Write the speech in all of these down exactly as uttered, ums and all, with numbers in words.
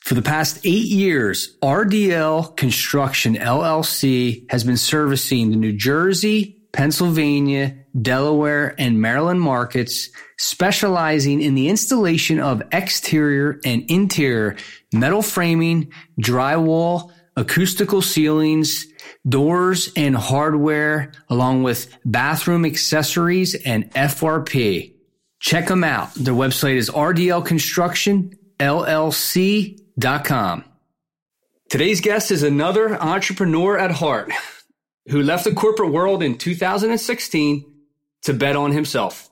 For the past eight years, R D L Construction L L C has been servicing the New Jersey, Pennsylvania, Delaware, and Maryland markets, specializing in the installation of exterior and interior metal framing, drywall, acoustical ceilings, doors, and hardware, along with bathroom accessories and F R P. Check them out. Their website is R D L Construction L L C dot com. Today's guest is another entrepreneur at heart who left the corporate world in two thousand sixteen to bet on himself.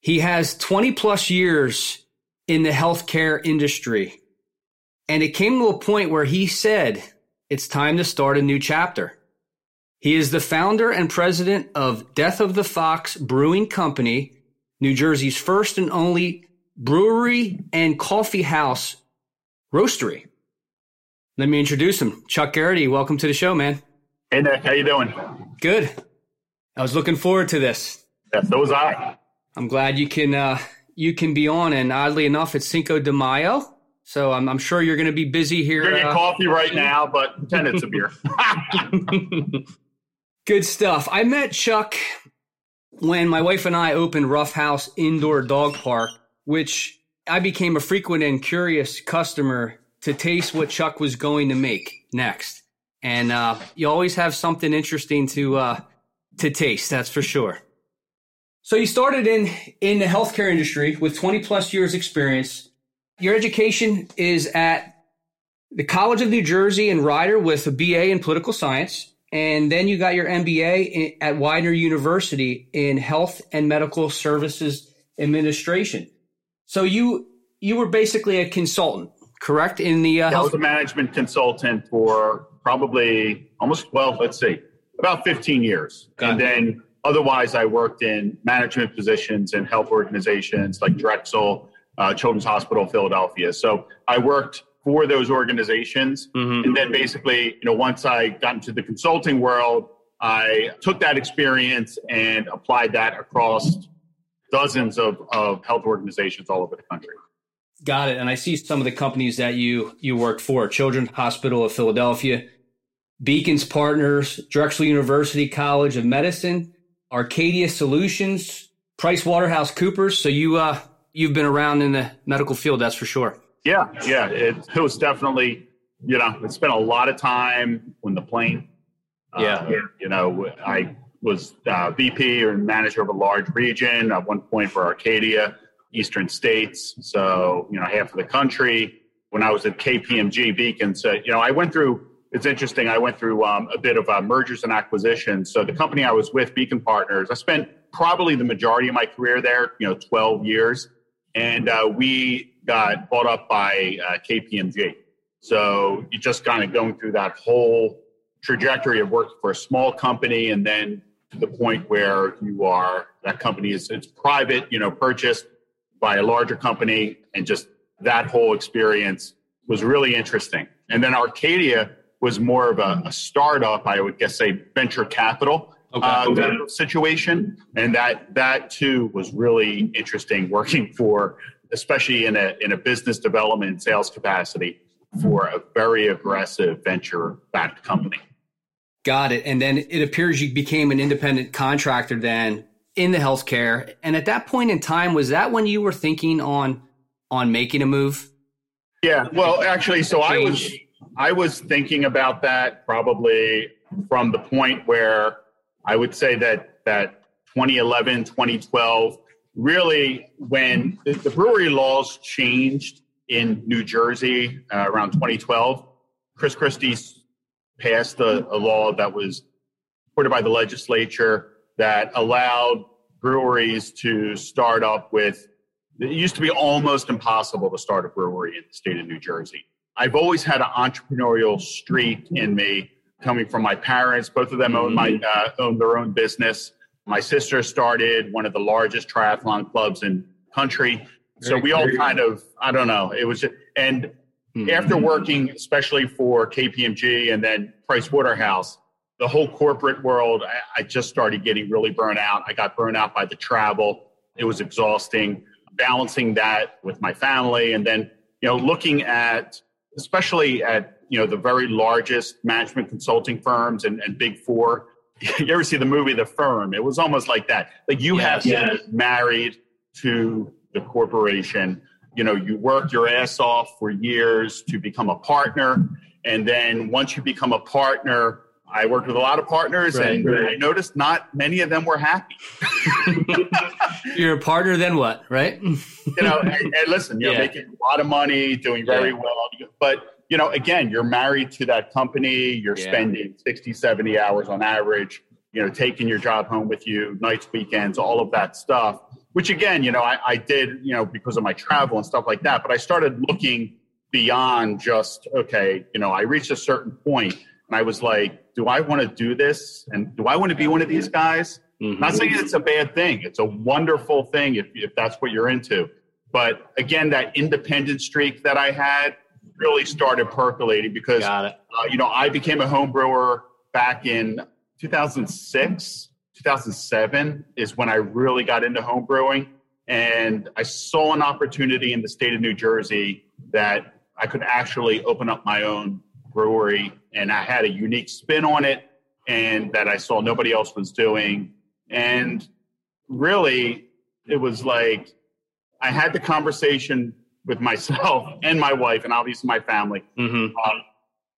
He has twenty plus years in the healthcare industry, and it came to a point where he said, it's time to start a new chapter. He is the founder and president of Death of the Fox Brewing Company, New Jersey's first and only brewery and coffee house roastery. Let me introduce him. Chuck Garrity, welcome to the show, man. Hey, Nick. How you doing? Good. I was looking forward to this. Yes, so was I. I'm glad you can uh, you can be on, and oddly enough, it's Cinco de Mayo, so I'm, I'm sure you're going to be busy here. Drinking uh, coffee right now, but ten minutes of beer. Good stuff. I met Chuck when my wife and I opened Rough House Indoor Dog Park, which I became a frequent and curious customer to taste what Chuck was going to make next. And uh, you always have something interesting to uh, to taste, that's for sure. So you started in, in the healthcare industry with twenty plus years experience. Your education is at the College of New Jersey in Rider with a B A in political science. And then you got your M B A in, at Widener University in health and medical services administration. So you you were basically a consultant, correct? In the uh, I was a management consultant for probably almost well, let's see, about fifteen years, Got and it. Then otherwise I worked in management positions in health organizations like Drexel, uh, Children's Hospital of Philadelphia. So I worked for those organizations, mm-hmm. and then basically, you know, once I got into the consulting world, I took that experience and applied that across dozens of, of health organizations all over the country. Got it. And I see some of the companies that you you worked for: Children's Hospital of Philadelphia, Beacons Partners, Drexel University College of Medicine, Arcadia Solutions, PricewaterhouseCoopers. So you uh, you've been around in the medical field, that's for sure. Yeah, yeah. It, it was definitely, you know, I spent a lot of time on the plane. Yeah, uh, you know, I. was uh, V P or manager of a large region at one point for Arcadia, Eastern States. So, you know, half of the country. When I was at K P M G Beacon, so, you know, I went through, it's interesting, I went through um, a bit of uh, mergers and acquisitions. So the company I was with, Beacon Partners, I spent probably the majority of my career there, you know, twelve years. And uh, we got bought up by uh, K P M G. So you just kind of going through that whole trajectory of working for a small company and then to the point where you are, that company is it's private, you know, purchased by a larger company. And just that whole experience was really interesting. And then Arcadia was more of a, a startup, I would guess, say venture capital okay, uh, okay. kind of situation. And that, that too was really interesting working for, especially in a, in a business development and sales capacity for a very aggressive venture-backed company. Got it. And then it appears you became an independent contractor then in the healthcare. And at that point in time, was that when you were thinking on on making a move? Yeah. Well, actually, so I was I was thinking about that probably from the point where I would say that that twenty eleven, twenty twelve, really when the, the brewery laws changed in New Jersey uh, around twenty twelve. Chris Christie passed a, a law that was supported by the legislature that allowed breweries to start up with, it used to be almost impossible to start a brewery in the state of New Jersey. I've always had an entrepreneurial streak in me, coming from my parents. Both of them own my uh, own their own business. My sister started one of the largest triathlon clubs in the country. So we all kind of, I don't know, it was just, and mm-hmm. after working especially for K P M G and then Pricewaterhouse, the whole corporate world, I, I just started getting really burnt out. I got burnt out by the travel. It was exhausting, balancing that with my family. And then, you know, looking at, especially at, you know, the very largest management consulting firms and, and big four. You ever see the movie The Firm? It was almost like that. Like you yes, have yes. been married to the corporation. You know, you work your ass off for years to become a partner. And then once you become a partner, I worked with a lot of partners right, and right. I noticed not many of them were happy. You're a partner, then what, right? You know, and, and listen, you're yeah. making a lot of money, doing very yeah. well. But you know, again, you're married to that company. You're yeah. spending sixty, seventy hours on average, you know, taking your job home with you, nights, weekends, all of that stuff, which again, you know, I, I did, you know, because of my travel and stuff like that. But I started looking beyond just, okay, you know, I reached a certain point and I was like, do I want to do this? And do I want to be one of these guys? Mm-hmm. Not saying it's a bad thing. It's a wonderful thing if, if that's what you're into. But again, that independent streak that I had really started percolating because, uh, you know, I became a home brewer back in two thousand six, two thousand seven is when I really got into home brewing. And I saw an opportunity in the state of New Jersey that I could actually open up my own brewery. And I had a unique spin on it and that I saw nobody else was doing. And really, it was like I had the conversation with myself and my wife and obviously my family mm-hmm. um,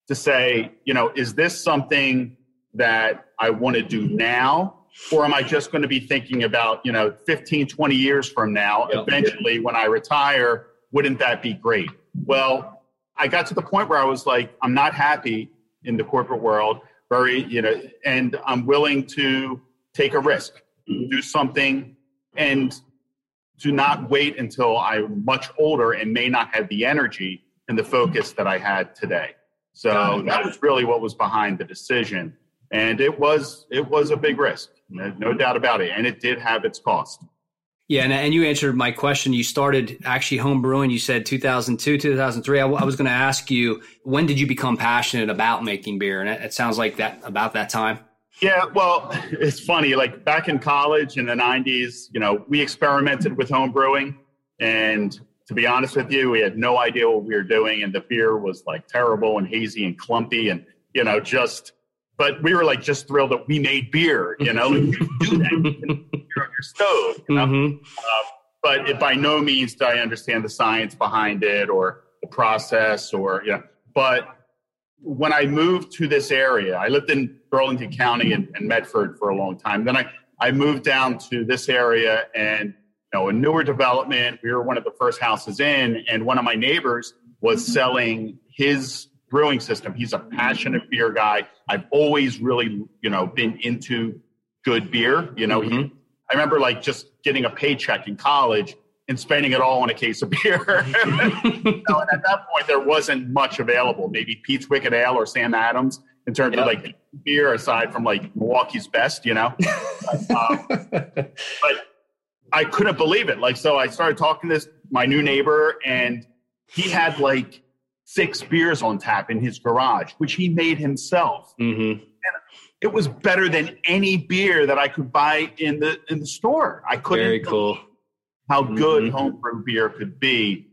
to say, you know, is this something that I want to do now? Or am I just going to be thinking about, you know, fifteen, twenty years from now, yep. eventually when I retire, wouldn't that be great? Well, I got to the point where I was like, I'm not happy in the corporate world, very, you know, and I'm willing to take a risk, mm-hmm. do something and do not wait until I'm much older and may not have the energy and the focus that I had today. So that was really what was behind the decision. And it was it was a big risk, no doubt about it. And it did have its cost. Yeah, and, and you answered my question. You started actually home brewing. You said two thousand two, two thousand three. I, w- I was going to ask you, when did you become passionate about making beer? And it, it sounds like that about that time. Yeah, well, it's funny, like back in college in the nineties, you know, we experimented with home brewing. And to be honest with you, we had no idea what we were doing. And the beer was like terrible and hazy and clumpy and, you know, just, but we were like just thrilled that we made beer, you know, like you can do that, you can put beer on your stove, you know? Mm-hmm. Uh, but it, by no means did I understand the science behind it or the process or, you know, but when I moved to this area, I lived in Burlington County and, and Medford for a long time. Then I, I moved down to this area and, you know, a newer development. We were one of the first houses in, and one of my neighbors was selling his brewing system. He's a passionate beer guy. I've always really, you know, been into good beer. You know, mm-hmm. he, I remember like just getting a paycheck in college and spending it all on a case of beer. So, and at that point, there wasn't much available. Maybe Pete's Wicked Ale or Sam Adams in terms yep. of like beer, aside from like Milwaukee's Best, you know. um, but I couldn't believe it. Like, so I started talking to this my new neighbor, and he had like six beers on tap in his garage, which he made himself. Mm-hmm. And it was better than any beer that I could buy in the in the store. I couldn't. Very cool. How good mm-hmm. homebrew beer could be.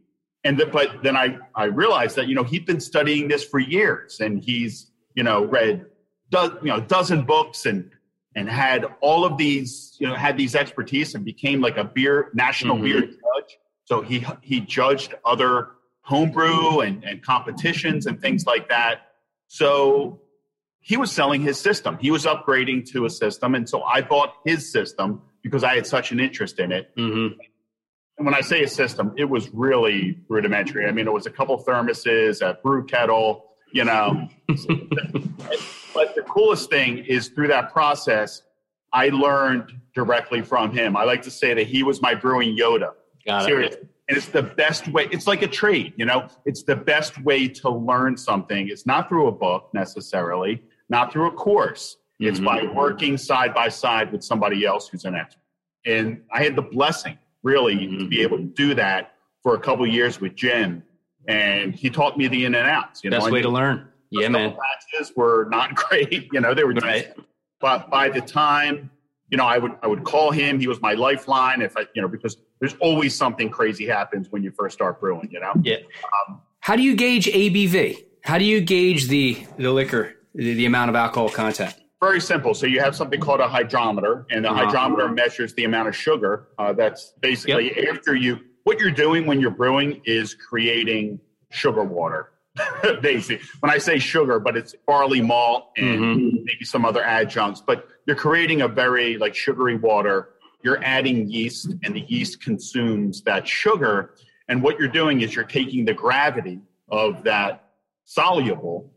And the, but then I, I realized that, you know, he'd been studying this for years and he's, you know, read do, you know, a dozen books and, and had all of these, you know, had these expertise and became like a beer, national mm-hmm. beer judge. So he, he judged other homebrew and, and competitions and things like that. So he was selling his system. He was upgrading to a system. And so I bought his system because I had such an interest in it. Mm-hmm. And when I say a system, it was really rudimentary. I mean, it was a couple thermoses, a brew kettle, you know. But the coolest thing is through that process, I learned directly from him. I like to say that he was my brewing Yoda. Got it. Seriously. And it's the best way. It's like a trade, you know. It's the best way to learn something. It's not through a book necessarily, not through a course. It's mm-hmm. by working side by side with somebody else who's an expert. And I had the blessing, really, mm-hmm. to be able to do that for a couple of years with Jim. And he taught me the in and outs. You Best know? way to learn. Yeah, man. Batches were not great. You know, they were right. decent. But by the time, you know, I would I would call him. He was my lifeline. If I, you know, because there's always something crazy happens when you first start brewing. You know. Yeah. Um, How do you gauge A B V? How do you gauge the the liquor, the, the amount of alcohol content? Very simple. So you have something called a hydrometer, and the uh-huh. hydrometer measures the amount of sugar. Uh, that's basically yep. after you. What you're doing when you're brewing is creating sugar water. Basically, when I say sugar, but it's barley malt and mm-hmm. maybe some other adjuncts. But you're creating a very like sugary water. You're adding yeast, and the yeast consumes that sugar. And what you're doing is you're taking the gravity of that soluble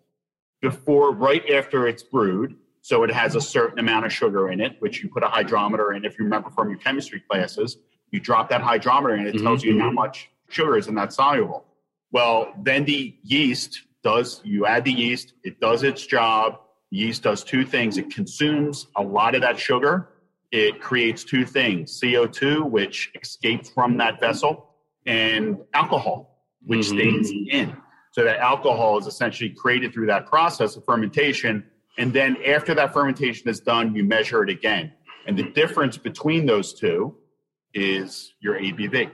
before, right after it's brewed. So it has a certain amount of sugar in it, which you put a hydrometer in. If you remember from your chemistry classes, you drop that hydrometer in, it tells mm-hmm. you how much sugar is in that soluble. Well, then the yeast does, you add the yeast, it does its job. Yeast does two things. It consumes a lot of that sugar. It creates two things, C O two, which escapes from that vessel, and alcohol, which mm-hmm. stays in. So that alcohol is essentially created through that process of fermentation. And then after that fermentation is done, you measure it again. And the difference between those two is your A B V.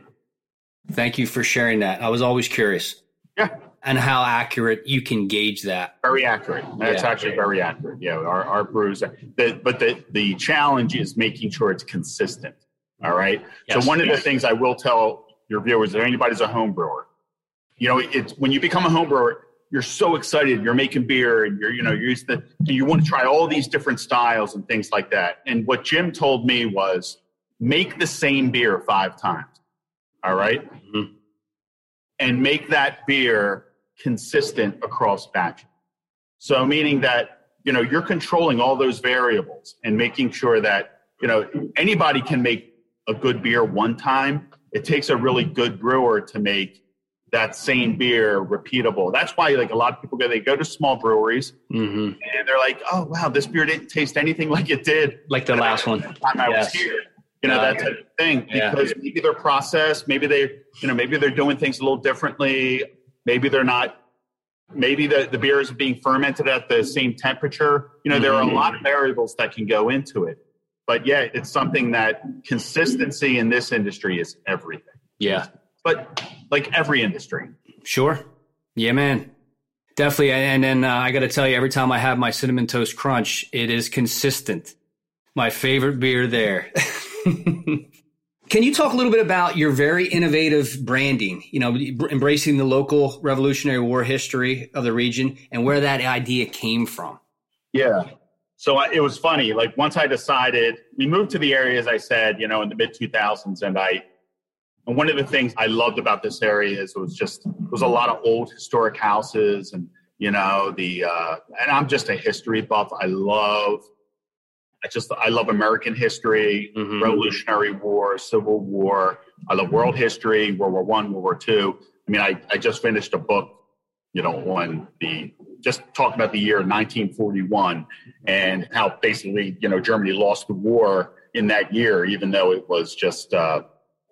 Thank you for sharing that. I was always curious. Yeah. And how accurate you can gauge that. Very accurate. That's yeah, actually accurate. very accurate. Yeah, our, our brews. The, but the, the challenge is making sure it's consistent. All right. Yes, so one yes. of the things I will tell your viewers, if anybody's a home brewer, you know, it's when you become a home brewer, you're so excited, you're making beer, and you're, you know, you're used to, and you want to try all these different styles and things like that. And what Jim told me was, make the same beer five times, all right? Mm-hmm. And make that beer consistent across batches. So meaning that, you know, you're controlling all those variables and making sure that, you know, anybody can make a good beer one time. It takes a really good brewer to make that same beer repeatable. That's why like a lot of people go, they go to small breweries mm-hmm. and they're like, oh, wow, this beer didn't taste anything like it did. Like the last one. The time I yes. was here. You know, that type of thing, because yeah. maybe their process, maybe they, you know, maybe they're doing things a little differently. Maybe they're not, maybe the, the beer is being fermented at the same temperature. You know, mm-hmm. there are a lot of variables that can go into it. But yeah, it's something that consistency in this industry is everything. Yeah. But like every industry. Sure. Yeah, man. Definitely. And then uh, I got to tell you, every time I have my Cinnamon Toast Crunch, it is consistent. My favorite beer there. Can you talk a little bit about your very innovative branding, you know, embracing the local Revolutionary War history of the region and where that idea came from? Yeah. So I, it was funny. Like once I decided, we moved to the area, as I said, you know, in the mid two thousands. And I, and one of the things I loved about this area is it was just, it was a lot of old historic houses and, you know, the, uh, and I'm just a history buff. I love I just, I love American history, mm-hmm. Revolutionary War, Civil War. I love world history, World War One, World War Two. I mean, I, I just finished a book, you know, on the, just talking about the year nineteen forty-one and how basically, you know, Germany lost the war in that year, even though it was just, uh,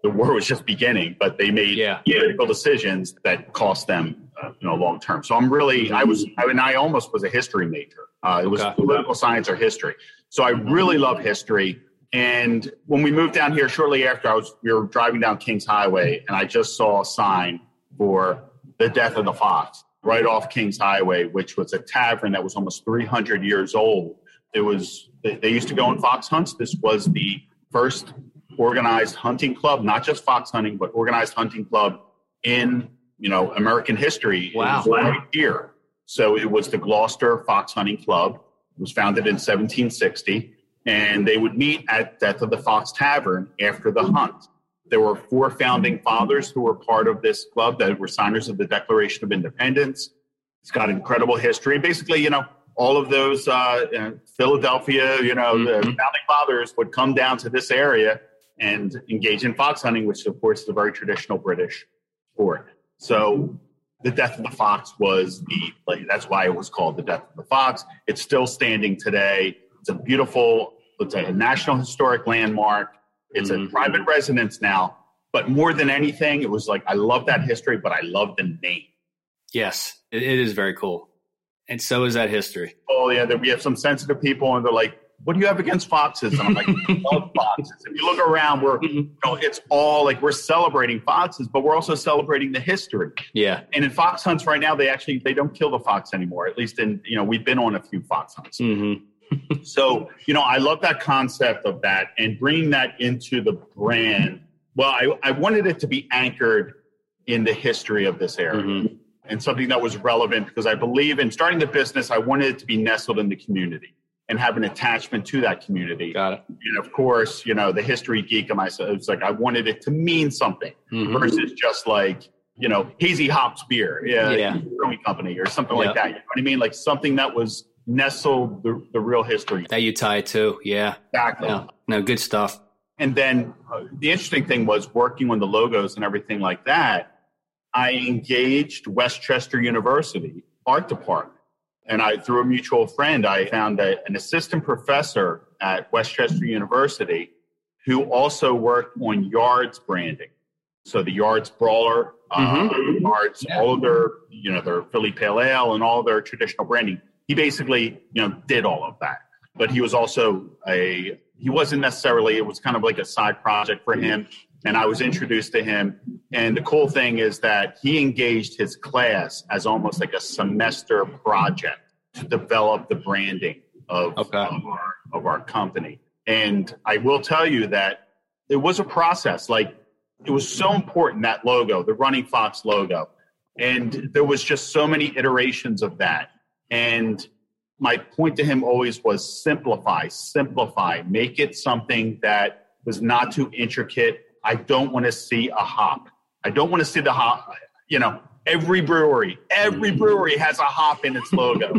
the war was just beginning, but they made yeah. political decisions that cost them, uh, you know, long term. So I'm really, I was, I mean, I almost was a history major. Uh, it was okay. political science or history. So I really love history. And when we moved down here shortly after, I was we were driving down Kings Highway, and I just saw a sign for the Death of the Fox right off Kings Highway, which was a tavern that was almost three hundred years old. It was they used to go on fox hunts. This was the first organized hunting club, not just fox hunting, but organized hunting club in, you know, American history. Wow. It was right here. So it was the Gloucester Fox Hunting Club. It was founded in seventeen sixty. and they would meet at Death of the Fox Tavern after the hunt. There were four founding fathers who were part of this club that were signers of the Declaration of Independence. It's got incredible history. Basically, you know, all of those uh, in Philadelphia, you know, mm-hmm. the founding fathers would come down to this area and engage in fox hunting, which, of course, is a very traditional British sport. So the Death of the Fox was the play. That's why it was called the Death of the Fox. It's still standing today. It's a beautiful, let's say, a National Historic Landmark. It's mm-hmm. a private residence now, but more than anything, it was like, I love that history, but I love the name. Yes, it, it is very cool. And so is that history. Oh, yeah. We have some sensitive people, and they're like, what do you have against foxes? And I'm like, I love foxes. If you look around, we're, you know, it's all like we're celebrating foxes, but we're also celebrating the history. Yeah. And in fox hunts right now, they actually, they don't kill the fox anymore. At least in, you know, we've been on a few fox hunts. Mm-hmm. So, you know, I love that concept of that and bringing that into the brand. Well, I, I wanted it to be anchored in the history of this area mm-hmm. and something that was relevant, because I believe in starting the business, I wanted it to be nestled in the community and have an attachment to that community. Got it. And of course, you know, the history geek of myself, it's like I wanted it to mean something mm-hmm. versus just like, you know, Hazy Hops Beer, yeah, yeah. Brewing Company or something yeah. like that. You know what I mean? Like something that was nestled the, the real history that you tie to. Yeah, exactly. Yeah. No, good stuff. And then uh, the interesting thing was working on the logos and everything like that. I engaged Westchester University art department, and I, through a mutual friend, I found a, an assistant professor at Westchester University who also worked on Yards branding. So the Yards Brawler, uh, mm-hmm. Yards, yeah. all of their, you know, their Philly Pale Ale and all their traditional branding. He basically, you know, did all of that, but he was also a, he wasn't necessarily, it was kind of like a side project for him. And I was introduced to him. And the cool thing is that he engaged his class as almost like a semester project to develop the branding of, okay. of, our, of our company. And I will tell you that it was a process. Like, it was so important, that logo, the Running Fox logo. And there was just so many iterations of that. And my point to him always was simplify, simplify, make it something that was not too intricate. I don't want to see a hop. I don't want to see the hop. You know, every brewery, every brewery has a hop in its logo.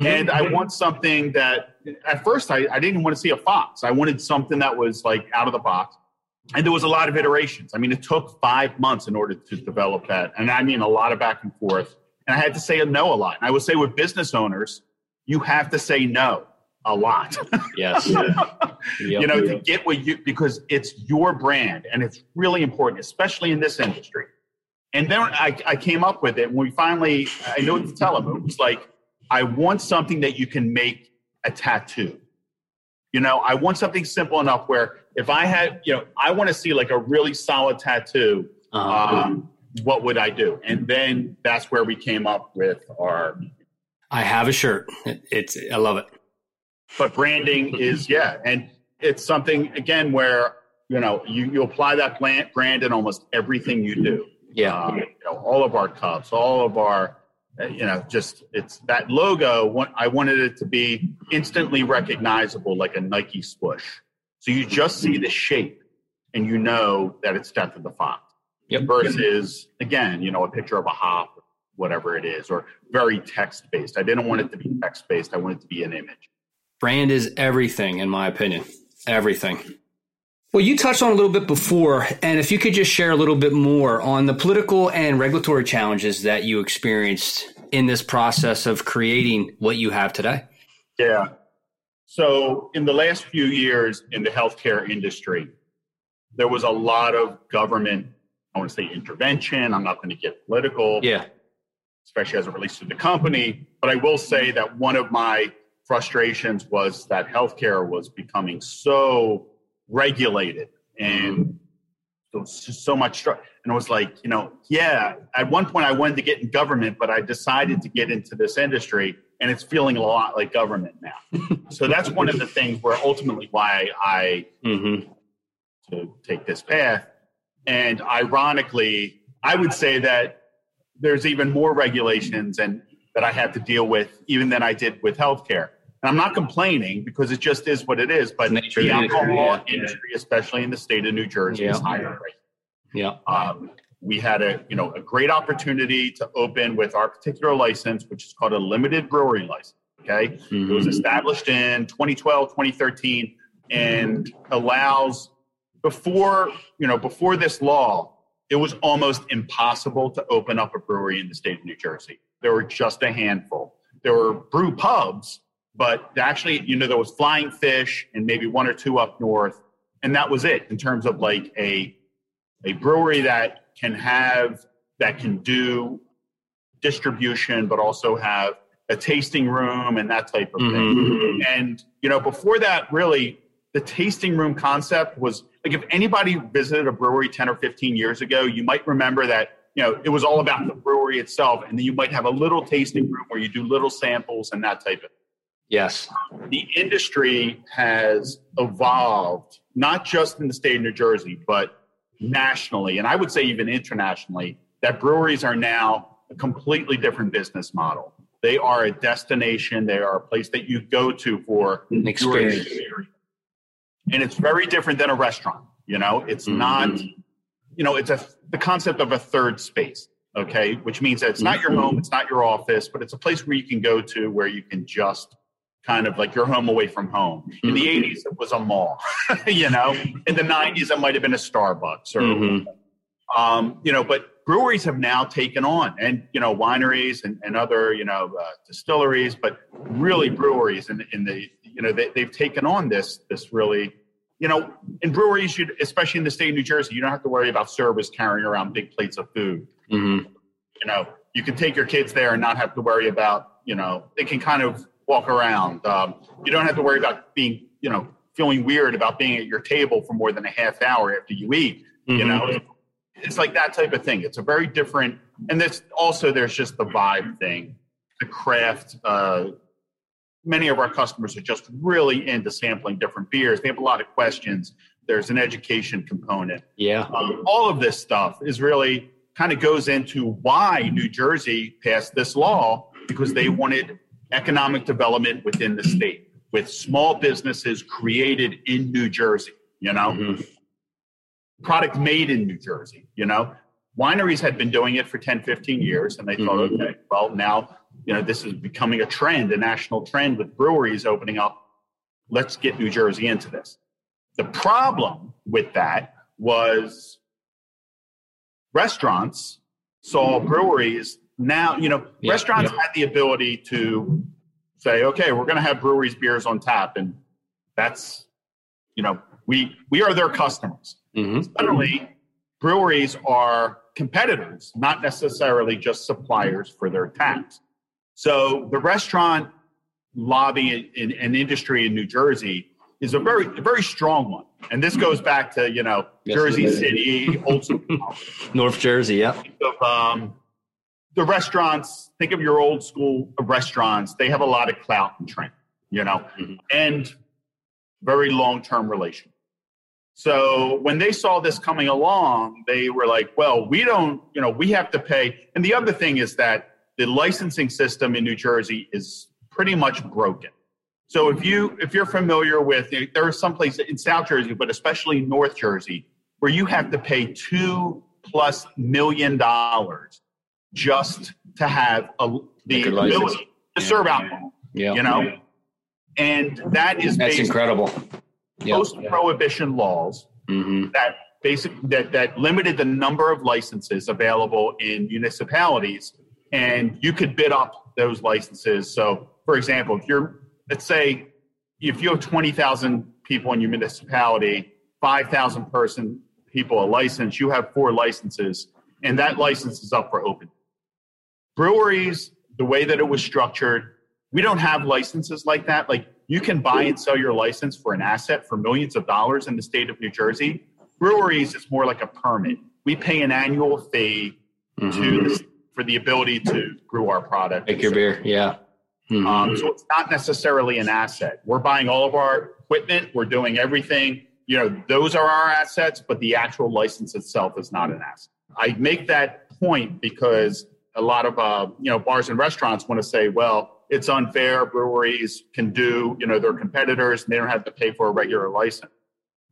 And I want something that, at first, I, I didn't want to see a fox. I wanted something that was like out of the box. And there was a lot of iterations. I mean, it took five months in order to develop that. And I mean, a lot of back and forth. And I had to say no a lot. And I would say with business owners, you have to say no a lot. Yes. Yeah. Yep, you know, yep. to get what you, because it's your brand and it's really important, especially in this industry. And then I, I came up with it. When we finally, I knew what to tell them. It was like, I want something that you can make a tattoo. You know, I want something simple enough where if I had, you know, I want to see like a really solid tattoo. Uh-huh. Um, what would I do? And then that's where we came up with our... I have a shirt. It's I love it. But branding is, yeah. And it's something, again, where, you know, you, you apply that brand in almost everything you do. Yeah. Um, you know, all of our cups, all of our, you know, just it's that logo. I wanted it to be instantly recognizable, like a Nike swoosh. So you just see the shape and you know that it's Death of the Fox. Yep. Versus, again, you know, a picture of a hop, whatever it is, or very text-based. I didn't want it to be text-based. I wanted it to be an image. Brand is everything, in my opinion. Everything. Well, you touched on a little bit before, and if you could just share a little bit more on the political and regulatory challenges that you experienced in this process of creating what you have today. Yeah. So in the last few years in the healthcare industry, there was a lot of government I want to say intervention. I'm not going to get political, yeah. especially as it relates to the company. But I will say that one of my frustrations was that healthcare was becoming so regulated and there was just so much. Str- and it was like, you know, yeah, at one point I wanted to get in government, but I decided to get into this industry and it's feeling a lot like government now. So that's one of the things where ultimately why I mm-hmm. to take this path. And ironically, I would say that there's even more regulations and that I have to deal with even than I did with healthcare. And I'm not complaining because it just is what it is, but Nature the alcohol yeah. industry, especially in the state of New Jersey, yeah. is higher. Yeah. Um, we had a, you know, a great opportunity to open with our particular license, which is called a limited brewery license. Okay. Mm-hmm. It was established in twenty twelve, twenty thirteen and mm-hmm. allows before, you know, before this law, it was almost impossible to open up a brewery in the state of New Jersey. There were just a handful. There were brew pubs, but actually, you know, there was Flying Fish and maybe one or two up north. And that was it in terms of like a, a brewery that can have, that can do distribution, but also have a tasting room and that type of thing. Mm-hmm. And, you know, before that, really, the tasting room concept was like, if anybody visited a brewery ten or fifteen years ago, you might remember that, you know, it was all about the brewery itself. And then you might have a little tasting room where you do little samples and that type of thing. Yes. The industry has evolved, not just in the state of New Jersey, but nationally, and I would say even internationally, that breweries are now a completely different business model. They are a destination. They are a place that you go to for an experience. And it's very different than a restaurant. You know, it's mm-hmm. not, you know, it's a the concept of a third space, okay? Which means that it's not your home, it's not your office, but it's a place where you can go to where you can just kind of like your home away from home. In the eighties, it was a mall, you know? In the nineties, it might have been a Starbucks or, mm-hmm. um, you know, but breweries have now taken on and, you know, wineries and, and other, you know, uh, distilleries, but really breweries in, in the, you know, they, they've taken on this, this really, you know, in breweries, you'd, especially in the state of New Jersey, you don't have to worry about servers carrying around big plates of food. Mm-hmm. You know, you can take your kids there and not have to worry about, you know, they can kind of walk around. Um, you don't have to worry about being, you know, feeling weird about being at your table for more than a half hour after you eat, mm-hmm. you know, it's like that type of thing. It's a very different, and that's also, there's just the vibe thing, the craft. Uh, many of our customers are just really into sampling different beers. They have a lot of questions. There's an education component. Yeah. Um, all of this stuff is really kind of goes into why New Jersey passed this law, because they wanted economic development within the state with small businesses created in New Jersey, you know, mm-hmm. product made in New Jersey, you know, wineries had been doing it for ten, fifteen years. And they thought, mm-hmm. okay, well now, you know, this is becoming a trend, a national trend with breweries opening up. Let's get New Jersey into this. The problem with that was restaurants saw breweries. Now, you know, yeah, restaurants yeah. had the ability to say, okay, we're going to have breweries, beers on tap. And that's, you know, we we are their customers. Mm-hmm. Suddenly, breweries are competitors, not necessarily just suppliers for their taps. So the restaurant lobby in an industry in New Jersey is a very, a very strong one. And this goes back to, you know, yes, Jersey City, Old North Jersey, yeah. Of, um, the restaurants, think of your old school restaurants, they have a lot of clout and trend, you know, mm-hmm. and very long-term relation. So when they saw this coming along, they were like, well, we don't, you know, we have to pay. And the other thing is that the licensing system in New Jersey is pretty much broken. So if you, if you're familiar with, there are some places in South Jersey, but especially North Jersey, where you have to pay two plus million dollars just to have a, the ability to yeah. serve alcohol, yeah. you know, yeah. and that is that's incredible. Post-prohibition yeah. laws mm-hmm. that basic that that limited the number of licenses available in municipalities, and you could bid up those licenses. So, for example, if you're let's say if you have twenty thousand people in your municipality, five thousand person people a license, you have four licenses. And that license is up for open. Breweries, the way that it was structured, we don't have licenses like that. Like you can buy and sell your license for an asset for millions of dollars in the state of New Jersey. Breweries, it's more like a permit. We pay an annual fee mm-hmm. to this, for the ability to brew our product. Make your beer, yeah. Mm-hmm. Um, so it's not necessarily an asset. We're buying all of our equipment. We're doing everything. You know, those are our assets, but the actual license itself is not an asset. I make that point because a lot of, uh, you know, bars and restaurants want to say, well, it's unfair. Breweries can do, you know, they're competitors and they don't have to pay for a regular license.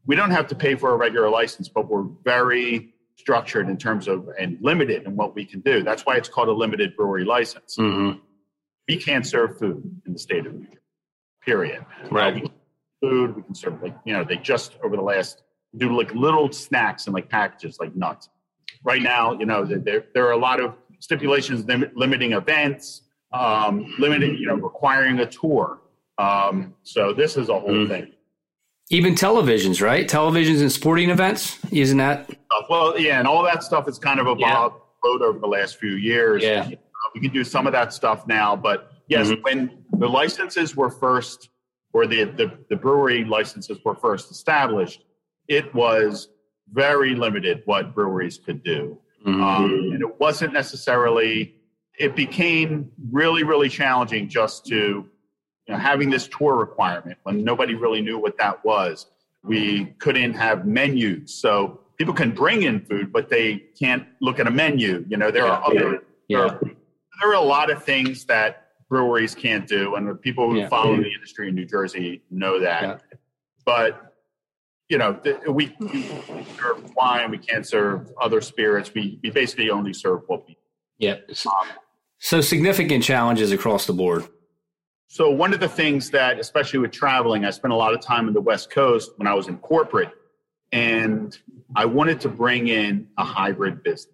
We don't have to pay for a regular license, but we're very structured in terms of and limited in what we can do. That's why it's called a limited brewery license. Mm-hmm. We can't serve food in the state of New Jersey, period. Right. Uh, we can serve food, we can serve, like, you know, they just over the last, do like little snacks and like packages, like nuts. Right now, you know, there, there are a lot of stipulations lim- limiting events, um, limiting, you know, requiring a tour. Um, so this is a whole mm-hmm. thing. Even televisions, right? Televisions and sporting events, isn't that? Well, yeah, and all that stuff has kind of evolved yeah. over the last few years. Yeah. We can do some of that stuff now, but yes, mm-hmm. when the licenses were first, or the, the, the brewery licenses were first established, it was very limited what breweries could do. Mm-hmm. Um, and it wasn't necessarily, it became really, really challenging just to, you know, having this tour requirement when nobody really knew what that was. We couldn't have menus. So people can bring in food, but they can't look at a menu. You know, there yeah, are other, yeah. there, are, there are a lot of things that breweries can't do. And the people who yeah, follow yeah. the industry in New Jersey know that. Yeah. But, you know, th- we, we serve wine, we can't serve other spirits. We, we basically only serve what we do. Yeah. Um, so significant challenges across the board. So one of the things that, especially with traveling, I spent a lot of time in the West Coast when I was in corporate, and I wanted to bring in a hybrid business,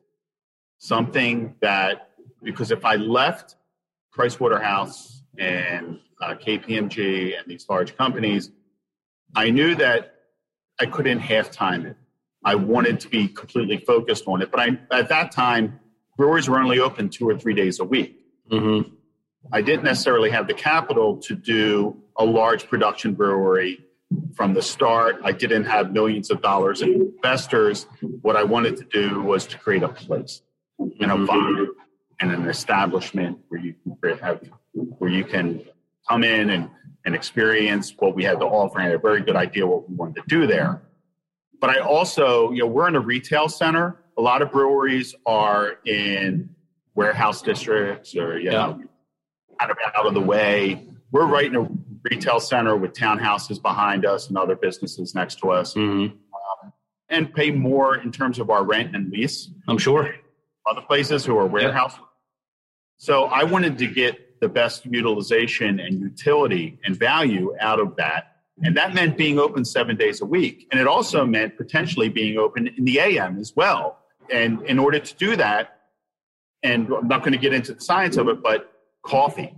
something that, because if I left Pricewaterhouse and uh, K P M G and these large companies, I knew that I couldn't half-time it. I wanted to be completely focused on it. But I, at that time, breweries were only open two or three days a week. Mm-hmm. I didn't necessarily have the capital to do a large production brewery from the start. I didn't have millions of dollars in investors. What I wanted to do was to create a place and a vibe and an establishment where you can have, where you can come in and, and experience what we had to offer. I had a very good idea what we wanted to do there. But I also, you know, we're in a retail center. A lot of breweries are in warehouse districts or, you know, yeah. kind of out of the way. We're right in a retail center with townhouses behind us and other businesses next to us, mm-hmm. um, and pay more in terms of our rent and lease. I'm sure. Other places who are warehouse. Yep. So I wanted to get the best utilization and utility and value out of that. And that meant being open seven days a week. And it also meant potentially being open in the A M as well. And in order to do that, and I'm not going to get into the science of it, but coffee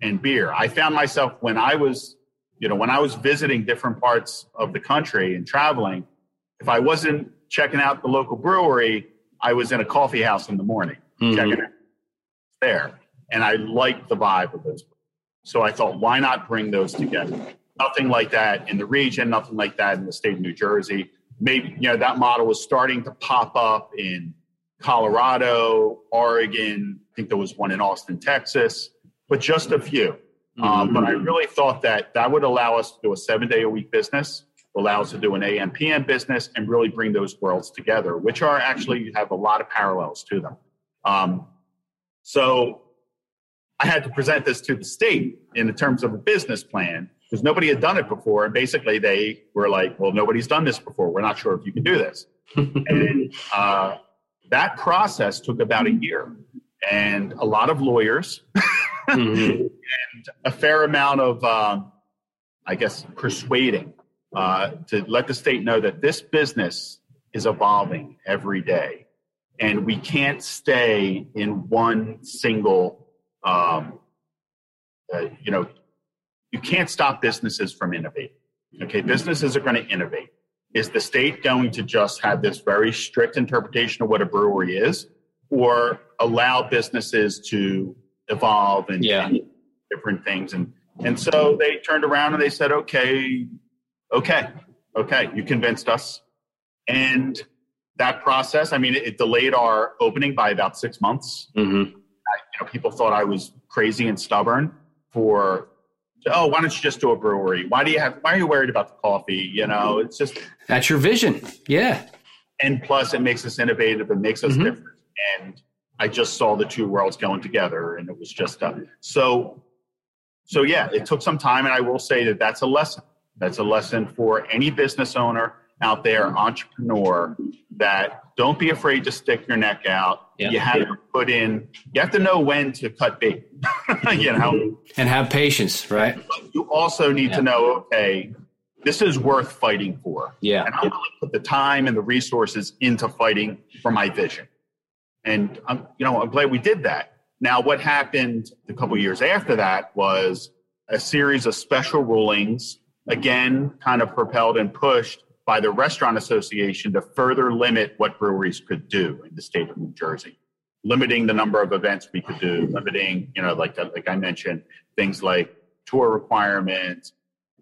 and beer. I found myself when I was, you know, when I was visiting different parts of the country and traveling, if I wasn't checking out the local brewery, I was in a coffee house in the morning, mm-hmm. checking out there. And I liked the vibe of those. So I thought, why not bring those together? Nothing like that in the region, nothing like that in the state of New Jersey. Maybe, you know, that model was starting to pop up in Colorado, Oregon. I think there was one in Austin, Texas, but just a few. Mm-hmm. Um, but I really thought that that would allow us to do a seven-day-a-week business, allow us to do an A M P M business, and really bring those worlds together, which are actually have a lot of parallels to them. Um, so I had to present this to the state in terms of a business plan because nobody had done it before. And basically they were like, well, nobody's done this before. We're not sure if you can do this. and then, uh, that process took about a year and a lot of lawyers mm-hmm. and a fair amount of, um, I guess, persuading uh, to let the state know that this business is evolving every day and we can't stay in one single, um, uh, you know, you can't stop businesses from innovating. Okay, businesses are going to innovate. Is the state going to just have this very strict interpretation of what a brewery is or allow businesses to evolve and yeah. do different things? And and so they turned around and they said, okay, okay, okay, you convinced us. And that process, I mean, it, it delayed our opening by about six months. Mm-hmm. I, you know, people thought I was crazy and stubborn for oh, why don't you just do a brewery? Why do you have? Why are you worried about the coffee? You know, it's just that's your vision, yeah. And plus, it makes us innovative. It makes us mm-hmm. different. And I just saw the two worlds going together, and it was just uh, so. So yeah, it took some time, and I will say that that's a lesson. That's a lesson for any business owner out there, entrepreneur, that don't be afraid to stick your neck out. Yeah. You have to put in, you have to know when to cut bait, you know. And have patience, right? But you also need yeah. to know, okay, this is worth fighting for. Yeah. And I'm yeah. going to put the time and the resources into fighting for my vision. And, I'm, you know, I'm glad we did that. Now, what happened a couple of years after that was a series of special rulings, again, kind of propelled and pushed by the Restaurant Association to further limit what breweries could do in the state of New Jersey, limiting the number of events we could do, limiting, you know, like like I mentioned, things like tour requirements,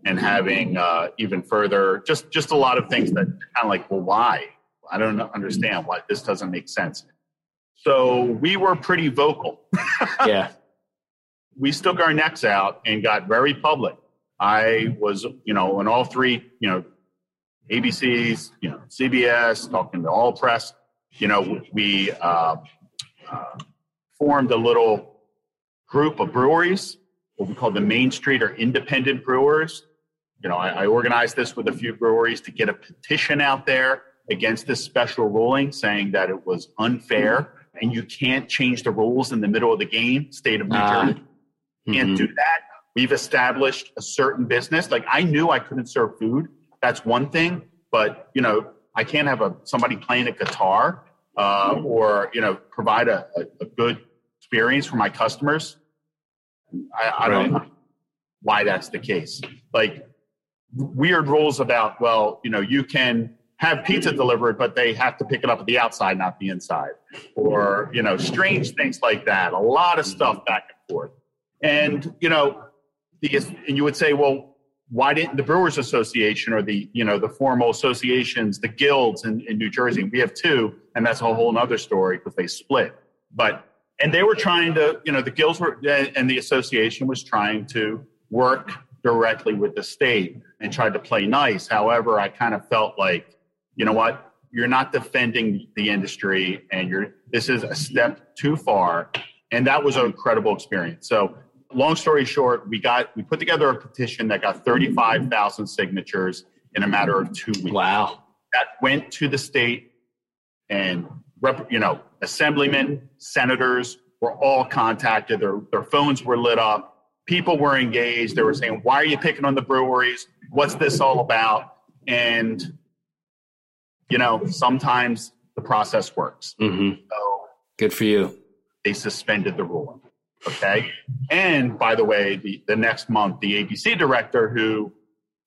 and having uh, even further, just just a lot of things that kind of like, well, why? I don't understand why this doesn't make sense. So we were pretty vocal. Yeah, we stuck our necks out and got very public. I was, you know, on all three, you know, A B C's, you know, C B S, talking to all press, you know, we uh, uh, formed a little group of breweries, what we call the Main Street or Independent Brewers. You know, I, I organized this with a few breweries to get a petition out there against this special ruling, saying that it was unfair and you can't change the rules in the middle of the game, state of New uh, Jersey. Can't mm-hmm. do that. We've established a certain business. Like, I knew I couldn't serve food. That's one thing, but, you know, I can't have a, somebody playing a guitar uh, or, you know, provide a, a good experience for my customers. I, I don't know why that's the case. Like, weird rules about, well, you know, you can have pizza delivered, but they have to pick it up at the outside, not the inside. Or, you know, strange things like that. A lot of stuff back and forth. And, you know, the, and you would say, well, why didn't the Brewers Association or the, you know, the formal associations, the guilds in, in New Jersey, we have two, and that's a whole other story because they split. But, and they were trying to, you know, the guilds were, and the association was trying to work directly with the state and tried to play nice. However, I kind of felt like, you know what, you're not defending the industry, and you're, this is a step too far. And that was an incredible experience. So, long story short, we got we put together a petition that got thirty-five thousand signatures in a matter of two weeks. Wow. That went to the state, and, rep, you know, assemblymen, senators were all contacted. Their, their phones were lit up. People were engaged. They were saying, why are you picking on the breweries? What's this all about? And, you know, sometimes the process works. Mm-hmm. So good for you. They suspended the ruling. Okay. And by the way, the, the next month, the A B C director who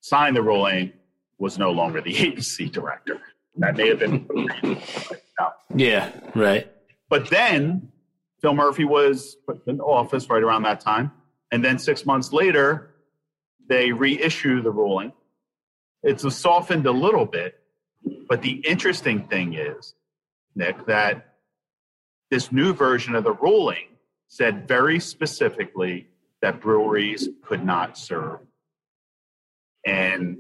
signed the ruling was no longer the A B C director. That may have been. No. Yeah. Right. But then Phil Murphy was put in office right around that time. And then six months later, they reissue the ruling. It's softened a little bit. But the interesting thing is, Nick, that this new version of the ruling said very specifically that breweries could not serve. And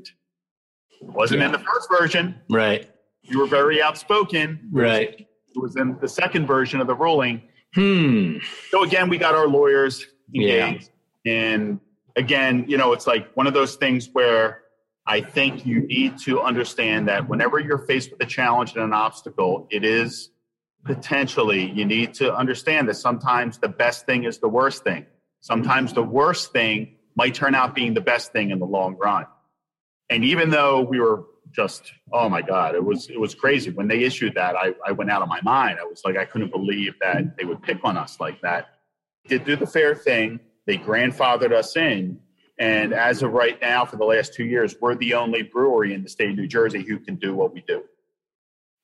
it wasn't yeah. in the first version. Right. You were very outspoken. Right. It was in the second version of the ruling. Hmm. So again, we got our lawyers engaged. Yeah. And again, you know, it's like one of those things where I think you need to understand that whenever you're faced with a challenge and an obstacle, it is potentially, you need to understand that sometimes the best thing is the worst thing. Sometimes the worst thing might turn out being the best thing in the long run. And even though we were just, oh my God, it was it was crazy. When they issued that, I, I went out of my mind. I was like, I couldn't believe that they would pick on us like that. Did do the fair thing. They grandfathered us in. And as of right now, for the last two years, we're the only brewery in the state of New Jersey who can do what we do.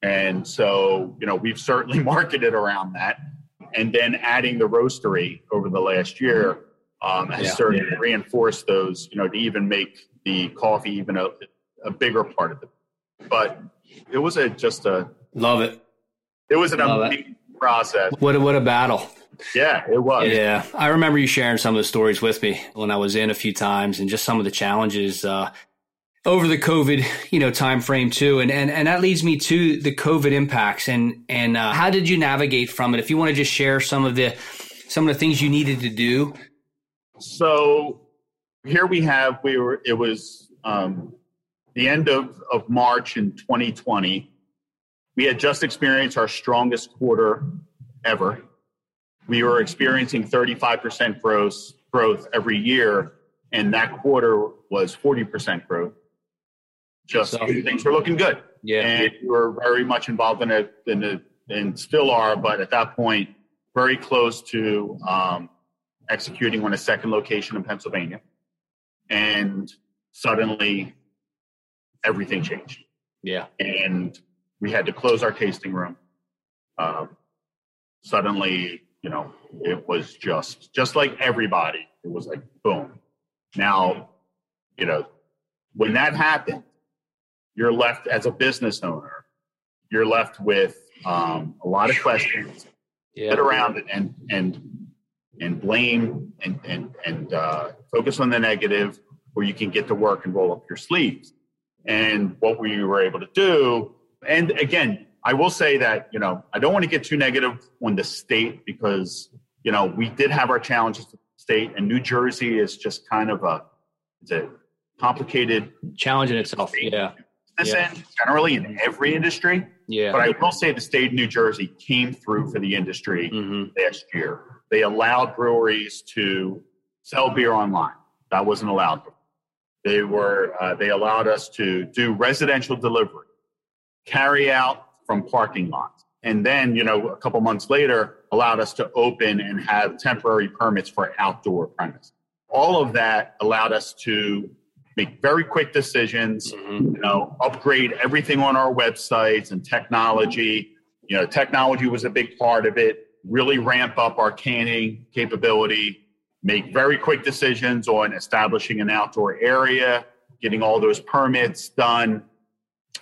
And so, you know, we've certainly marketed around that. And then adding the roastery over the last year um, has yeah, certainly yeah. reinforced those, you know, to even make the coffee even a, a bigger part of it. But it was a, just a... Love it. It was an Love amazing it. process. What a, what a battle. Yeah, it was. Yeah. I remember you sharing some of the stories with me when I was in a few times, and just some of the challenges uh over the COVID, you know, time frame too. And, and, and that leads me to the COVID impacts and, and, uh, how did you navigate from it? If you want to just share some of the, some of the things you needed to do. So here we have, we were, it was um, the end of, of March in twenty twenty. We had just experienced our strongest quarter ever. We were experiencing thirty-five percent gross growth every year, and that quarter was forty percent growth. Just so, things were looking good. Yeah. And we were very much involved in it, in it, and still are, but at that point, very close to um, executing on a second location in Pennsylvania. And suddenly, everything changed. Yeah. And we had to close our tasting room. Um, suddenly, you know, it was just, just like everybody, it was like, boom. Now, you know, when that happened, you're left as a business owner, you're left with um, a lot of questions, yeah. sit around and, and, and, and blame and, and, and uh, focus on the negative, or you can get to work and roll up your sleeves. And what we were able to do. And again, I will say that, you know, I don't want to get too negative on the state because, you know, we did have our challenges with the state, and New Jersey is just kind of a, it's a complicated challenge in itself. State. Yeah. This yeah. end, generally in every industry. Yeah. But I will say the state of New Jersey came through for the industry mm-hmm. last year. They allowed breweries to sell beer online. That wasn't allowed. They were, uh, they allowed us to do residential delivery, carry out from parking lots. And then, you know, a couple months later, allowed us to open and have temporary permits for outdoor premises. All of that allowed us to make very quick decisions, mm-hmm. you know, upgrade everything on our websites and technology. You know, technology was a big part of it. Really ramp up our canning capability, make very quick decisions on establishing an outdoor area, getting all those permits done.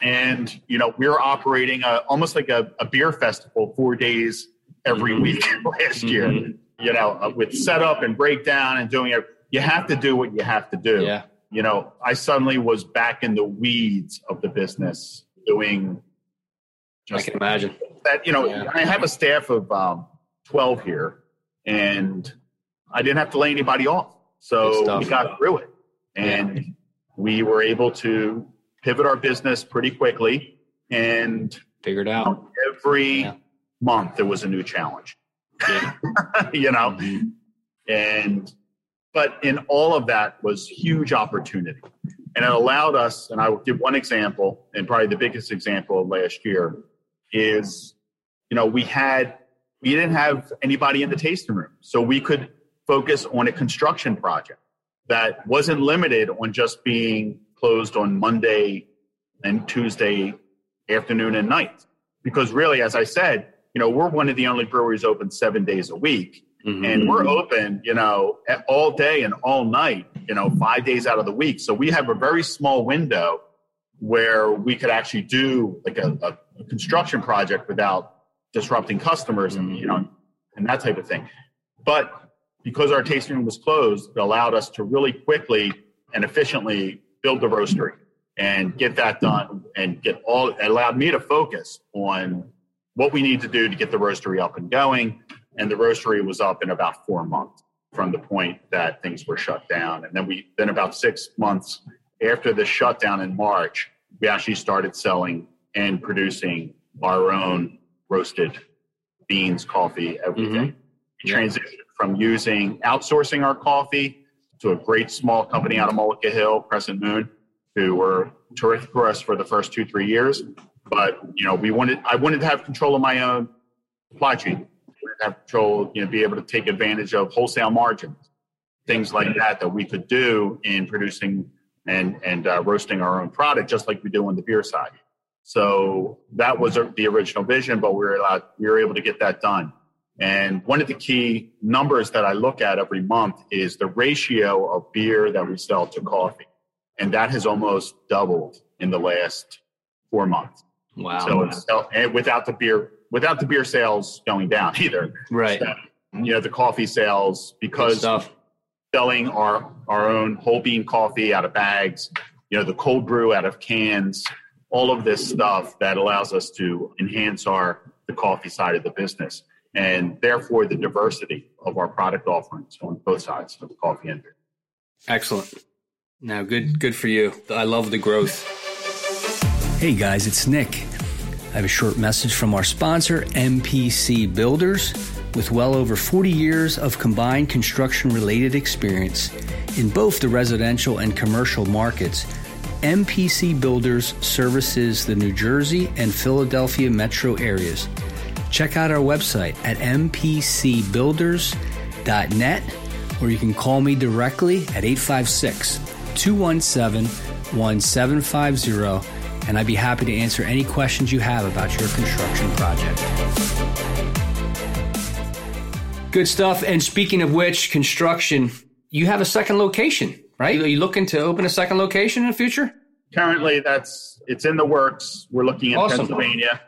And, you know, we were operating a, almost like a, a beer festival four days every mm-hmm. week last year, mm-hmm. you know, with setup and breakdown and doing it. You have to do what you have to do. Yeah. You know, I suddenly was back in the weeds of the business doing. Just I can imagine that, you know, yeah. I have a staff of um, twelve here, and I didn't have to lay anybody off. So we got through it, and yeah. we were able to pivot our business pretty quickly and figure it out. Every yeah. month there was a new challenge, yeah. you know, mm-hmm. and but in all of that was huge opportunity. And it allowed us, and I will give one example, and probably the biggest example of last year is, you know, we had, we didn't have anybody in the tasting room. So we could focus on a construction project that wasn't limited on just being closed on Monday and Tuesday afternoon and night. Because really, as I said, you know, we're one of the only breweries open seven days a week. Mm-hmm. And we're open, you know, all day and all night, you know, five days out of the week. So we have a very small window where we could actually do like a, a construction project without disrupting customers and, you know, and that type of thing. But because our tasting room was closed, it allowed us to really quickly and efficiently build the roastery and get that done and get all, it allowed me to focus on what we need to do to get the roastery up and going. And the roastery was up in about four months from the point that things were shut down. And then we, then about six months after the shutdown in March, we actually started selling and producing our own roasted beans, coffee, everything. Mm-hmm. We transitioned from using, outsourcing our coffee to a great small company out of Mullica Hill, Crescent Moon, who were terrific for us for the first two, three years. But, you know, we wanted, I wanted to have control of my own supply chain. Have control, you know, be able to take advantage of wholesale margins, things like that that we could do in producing and and uh, roasting our own product, just like we do on the beer side. So that was the original vision, but we were allowed, we were able to get that done. And one of the key numbers that I look at every month is the ratio of beer that we sell to coffee, and that has almost doubled in the last four months. Wow! So it's, and without the beer. Without the beer sales going down either. Right. So, you know, the coffee sales, because selling our, our own whole bean coffee out of bags, you know, the cold brew out of cans, all of this stuff that allows us to enhance our the coffee side of the business and therefore the diversity of our product offerings on both sides of the coffee and beer. Excellent. Now, good good for you. I love the growth. Hey guys, it's Nick. I have a short message from our sponsor, M P C Builders. With well over forty years of combined construction-related experience in both the residential and commercial markets, M P C Builders services the New Jersey and Philadelphia metro areas. Check out our website at m p c builders dot net, or you can call me directly at eight five six, two one seven, one seven five zero, and I'd be happy to answer any questions you have about your construction project. Good stuff. And speaking of which, construction, you have a second location, right? Are you looking to open a second location in the future? Currently, that's it's in the works. We're looking in awesome. Pennsylvania.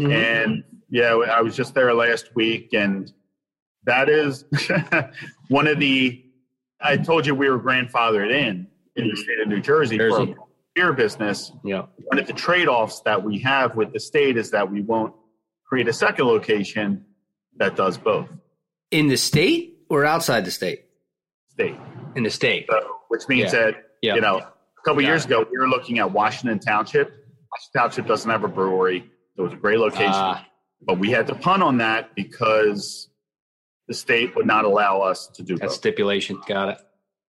Mm-hmm. And yeah, I was just there last week, and that is one of the, I told you we were grandfathered in, in the state of New Jersey, Jersey. for beer business. Yeah. One of the trade-offs that we have with the state is that we won't create a second location that does both. In the state or outside the state? State. In the state. So, which means yeah. that, yeah. you know, a couple yeah. years ago, we were looking at Washington Township. Washington Township doesn't have a brewery. So it was a great location. Uh, but we had to punt on that because the state would not allow us to do that. That's both. Stipulation. Got it.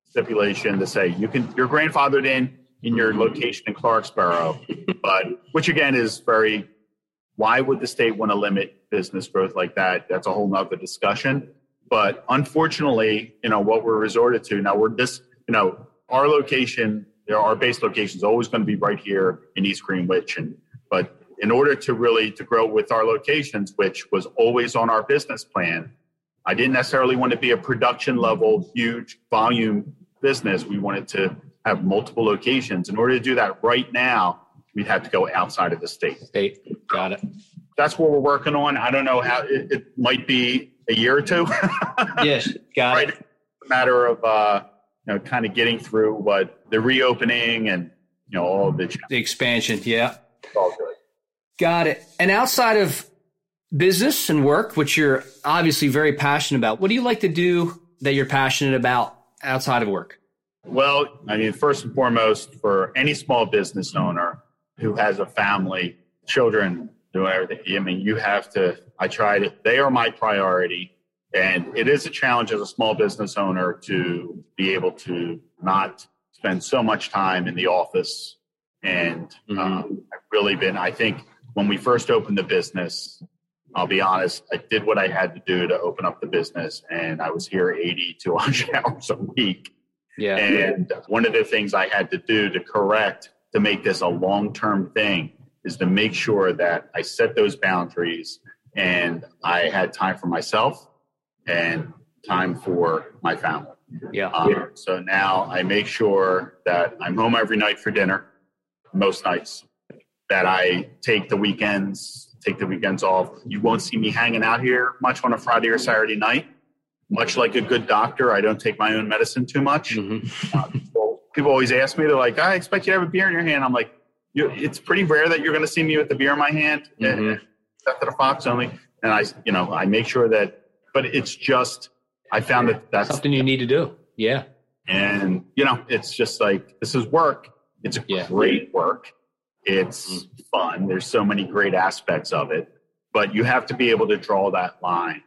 Stipulation to say you can, you're grandfathered in in your location in Clarksboro, but which again is very, why would the state want to limit business growth like that? That's a whole nother discussion. But unfortunately, you know, what we're resorted to now, we're this, you know, our location, you know, our base location is always going to be right here in East Greenwich. And, but in order to really to grow with our locations, which was always on our business plan, I didn't necessarily want to be a production level, huge volume business. We wanted to have multiple locations. In order to do that right now, we'd have to go outside of the state. State, got it. That's what we're working on. I don't know how, it, it might be a year or two. Yes, got right? it. A matter of, uh, you know, kind of getting through what the reopening and, you know, all of the challenges. The expansion, yeah. It's all good. Got it. And outside of business and work, which you're obviously very passionate about, what do you like to do that you're passionate about outside of work? Well, I mean, first and foremost, for any small business owner who has a family, children, doing everything, I mean, you have to, I tried it. They are my priority. And it is a challenge as a small business owner to be able to not spend so much time in the office. And mm-hmm. um, I've really been, I think, when we first opened the business, I'll be honest, I did what I had to do to open up the business, and I was here eighty to one hundred hours a week. Yeah. And one of the things I had to do to correct, to make this a long-term thing, is to make sure that I set those boundaries and I had time for myself and time for my family. Yeah. Um, so now I make sure that I'm home every night for dinner, most nights, that I take the weekends, take the weekends off. You won't see me hanging out here much on a Friday or Saturday night. Much like a good doctor, I don't take my own medicine too much. Mm-hmm. Uh, people, people always ask me, they're like, I expect you to have a beer in your hand. I'm like, it's pretty rare that you're going to see me with the beer in my hand, mm-hmm. except for the Fox only. And I, you know, I make sure that, but it's just, I found that that's something you need to do. Yeah. And, you know, it's just like, this is work. It's yeah. great work. It's fun. There's so many great aspects of it, but you have to be able to draw that line.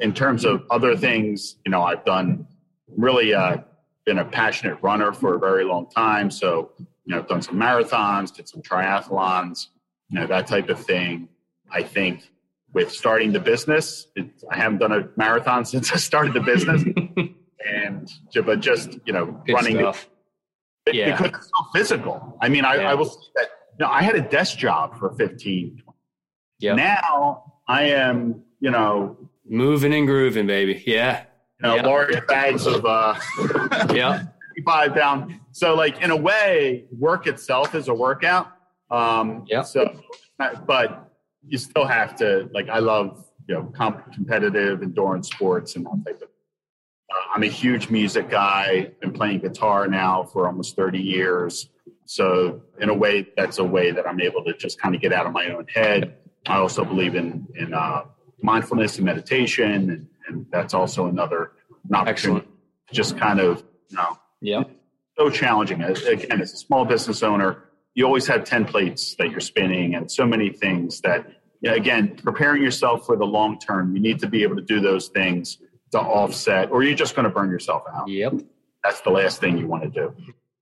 In terms of other things, you know, I've done really uh, been a passionate runner for a very long time. So, you know, I've done some marathons, did some triathlons, you know, that type of thing. I think with starting the business, it, I haven't done a marathon since I started the business, and but just you know, good running. Stuff. It, yeah. Because it's so physical. I mean, I, yeah. I will say that, you know, I had a desk job for fifteen, twenty Yep. Now I am, you know. Moving and grooving, baby. Yeah. You know, yep. large bags of uh, yeah, fifty-five pound So like in a way, work itself is a workout. Um, yeah. So, but you still have to, like, I love, you know, comp- competitive endurance sports and that type of. I'm a huge music guy. I've been playing guitar now for almost thirty years So in a way, that's a way that I'm able to just kind of get out of my own head. I also believe in in uh, mindfulness and meditation. And, and that's also another an opportunity. Excellent. To just kind of, you know, Yeah. So challenging. Again, as a small business owner, you always have ten plates that you're spinning and so many things that, again, preparing yourself for the long term, you need to be able to do those things to offset, or you're just going to burn yourself out. Yep. That's the last thing you want to do.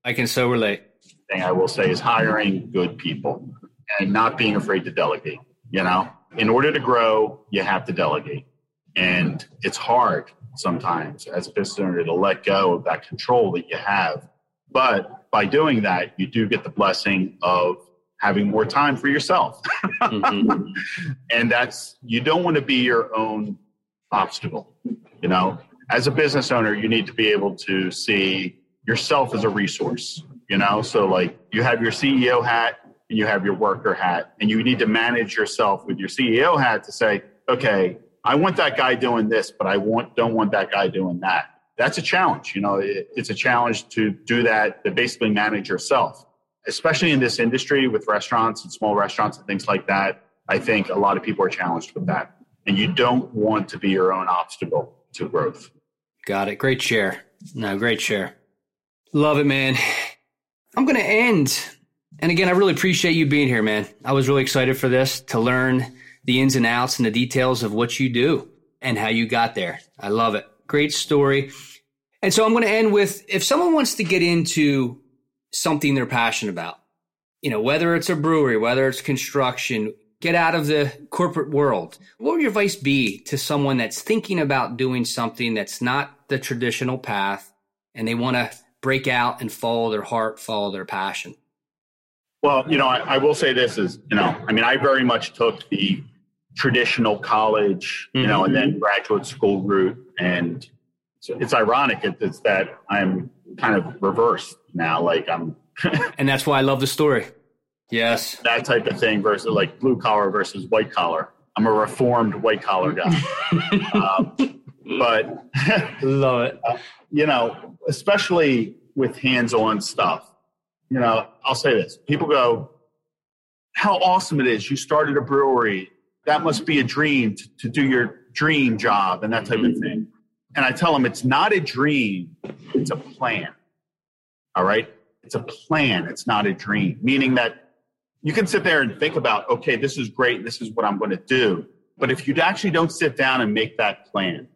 I can so relate. The thing I will say is hiring good people and not being afraid to delegate. You know, in order to grow, you have to delegate. And it's hard sometimes as a business owner to let go of that control that you have. But by doing that, you do get the blessing of having more time for yourself. Mm-hmm. And that's, you don't want to be your own obstacle. You know, as a business owner, you need to be able to see yourself as a resource, you know? So like you have your C E O hat and you have your worker hat, and you need to manage yourself with your C E O hat to say, okay, I want that guy doing this, but I want don't want that guy doing that. That's a challenge. You know, it, it's a challenge to do that, to basically manage yourself, especially in this industry with restaurants and small restaurants and things like that. I think a lot of people are challenged with that. And you don't want to be your own obstacle to growth. Got it. Great share. No, great share. Love it, man. I'm going to end. And again, I really appreciate you being here, man. I was really excited for this, to learn the ins and outs and the details of what you do and how you got there. I love it. Great story. And so I'm going to end with, if someone wants to get into something they're passionate about, you know, whether it's a brewery, whether it's construction, get out of the corporate world, what would your advice be to someone that's thinking about doing something that's not the traditional path and they want to break out and follow their heart, follow their passion? Well, you know, I, I will say this is, you know, I mean, I very much took the traditional college, you know, and then graduate school route. And so it's ironic. It's that I'm kind of reversed now. Like I'm. And that's why I love the story. Yes. That type of thing versus like blue collar versus white collar. I'm a reformed white collar guy. um, but. Love it. Uh, you know, especially with hands-on stuff. You know, I'll say this. People go, how awesome it is. You started a brewery. That must be a dream to, to do your dream job and that type of thing. And I tell them it's not a dream. It's a plan. All right. It's a plan. It's not a dream. Meaning that you can sit there and think about, okay, this is great. This is what I'm going to do. But if you actually don't sit down and make that plan,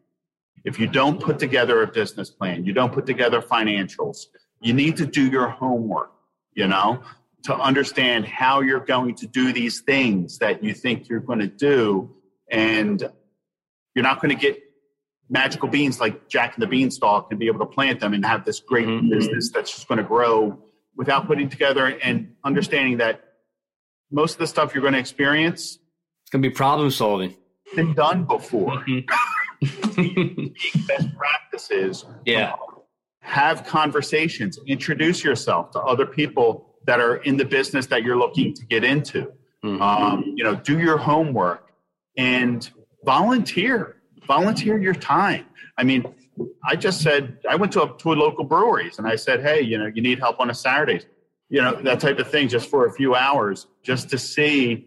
if you don't put together a business plan, you don't put together financials, you need to do your homework. You know, to understand how you're going to do these things that you think you're going to do. And you're not going to get magical beans like Jack and the Beanstalk and be able to plant them and have this great mm-hmm. business that's just going to grow without putting together and understanding that most of the stuff you're going to experience, it's going to be problem solving. It's been done before. Mm-hmm. Best practices. Yeah. Have conversations, introduce yourself to other people that are in the business that you're looking to get into. Mm-hmm. Um, you know, do your homework and volunteer, volunteer your time. I mean, I just said, I went to a, to a local breweries and I said, hey, you know, you need help on a Saturday, you know, that type of thing, just for a few hours, just to see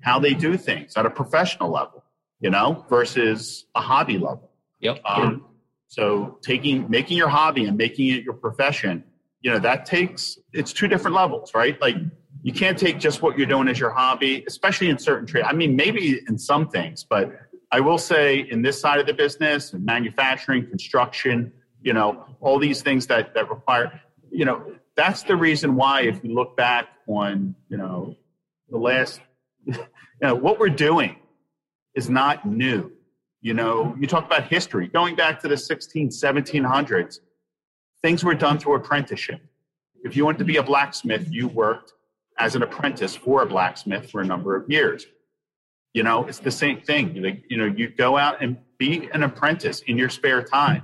how they do things at a professional level, you know, versus a hobby level. Yep. Um, So taking, making your hobby and making it your profession, you know, that takes, it's two different levels, right? Like you can't take just what you're doing as your hobby, especially in certain trades. I mean, maybe in some things, but I will say in this side of the business, in manufacturing, construction, you know, all these things that, that require, you know, that's the reason why if you look back on, you know, the last, you know, what we're doing is not new. You know, you talk about history, going back to the sixteen, seventeen hundreds, things were done through apprenticeship. If you wanted to be a blacksmith, you worked as an apprentice for a blacksmith for a number of years. You know, it's the same thing. Like, you know, you go out and be an apprentice in your spare time.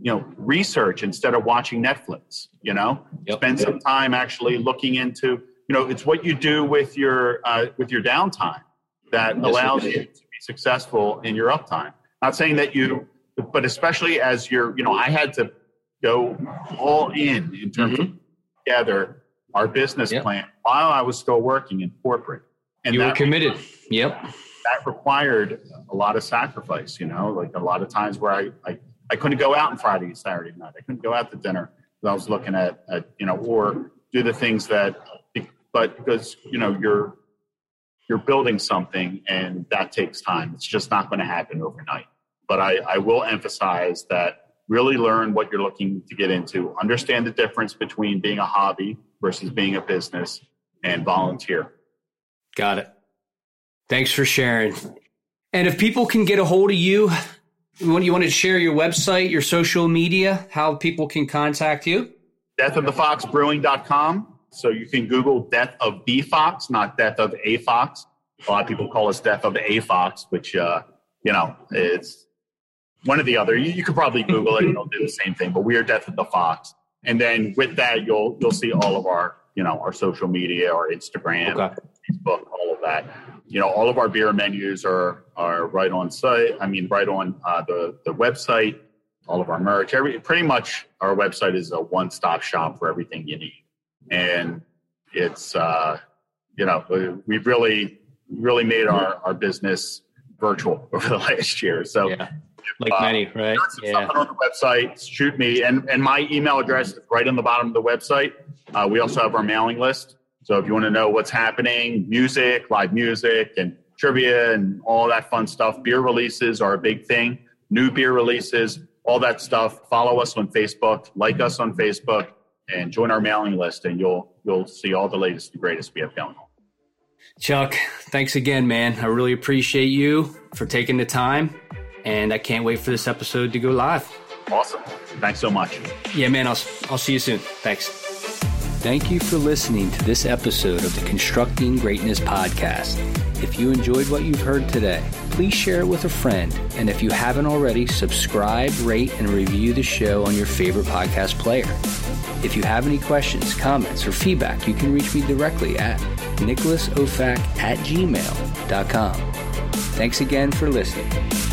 You know, research instead of watching Netflix, you know, yep. Spend some time actually looking into, you know, it's what you do with your, uh, with your downtime that allows you to successful in your uptime. Not saying that you, but especially as you're, you know, I had to go all in in terms mm-hmm. of gather our business yep. plan while I was still working in corporate. And you were committed. Required, yep. That required a lot of sacrifice, you know, like a lot of times where I, I, I couldn't go out on Friday and Saturday night. I couldn't go out to dinner. I was looking at, at, you know, or do the things that, but because, you know, you're, you're building something and that takes time. It's just not going to happen overnight. But I, I will emphasize that really learn what you're looking to get into, understand the difference between being a hobby versus being a business, and volunteer. Got it. Thanks for sharing. And if people can get a hold of you, when you want to share your website, your social media, how people can contact you? death of the fox brewing dot com. So you can Google Death of the Fox, not Death of a Fox. A lot of people call us Death of a Fox, which, uh, you know, it's one or the other. You, you could probably Google it and it'll do the same thing, but we are Death of the Fox. And then with that, you'll you'll see all of our, you know, our social media, our Instagram, okay. Facebook, all of that. You know, all of our beer menus are are right on site. I mean, right on uh, the the website. All of our merch, every pretty much our website is a one stop shop for everything you need. And it's uh, you know, we've really really made our, our business virtual over the last year. So, yeah. like uh, many, right? Yeah. Something on the website, shoot me, and and my email address is right on the bottom of the website. Uh, we also have our mailing list. So if you want to know what's happening, music, live music, and trivia, and all that fun stuff, beer releases are a big thing. New beer releases, all that stuff. Follow us on Facebook, like us on Facebook, and join our mailing list, and you'll you'll see all the latest and greatest we have going on. Chuck, thanks again, man. I really appreciate you for taking the time, and I can't wait for this episode to go live. Awesome. Thanks so much. Yeah, man. I'll I'll see you soon. Thanks. Thank you for listening to this episode of the Constructing Greatness podcast. If you enjoyed what you've heard today, please share it with a friend. And if you haven't already, subscribe, rate, and review the show on your favorite podcast player. If you have any questions, comments, or feedback, you can reach me directly at nicholasofak at gmail dot com. Thanks again for listening.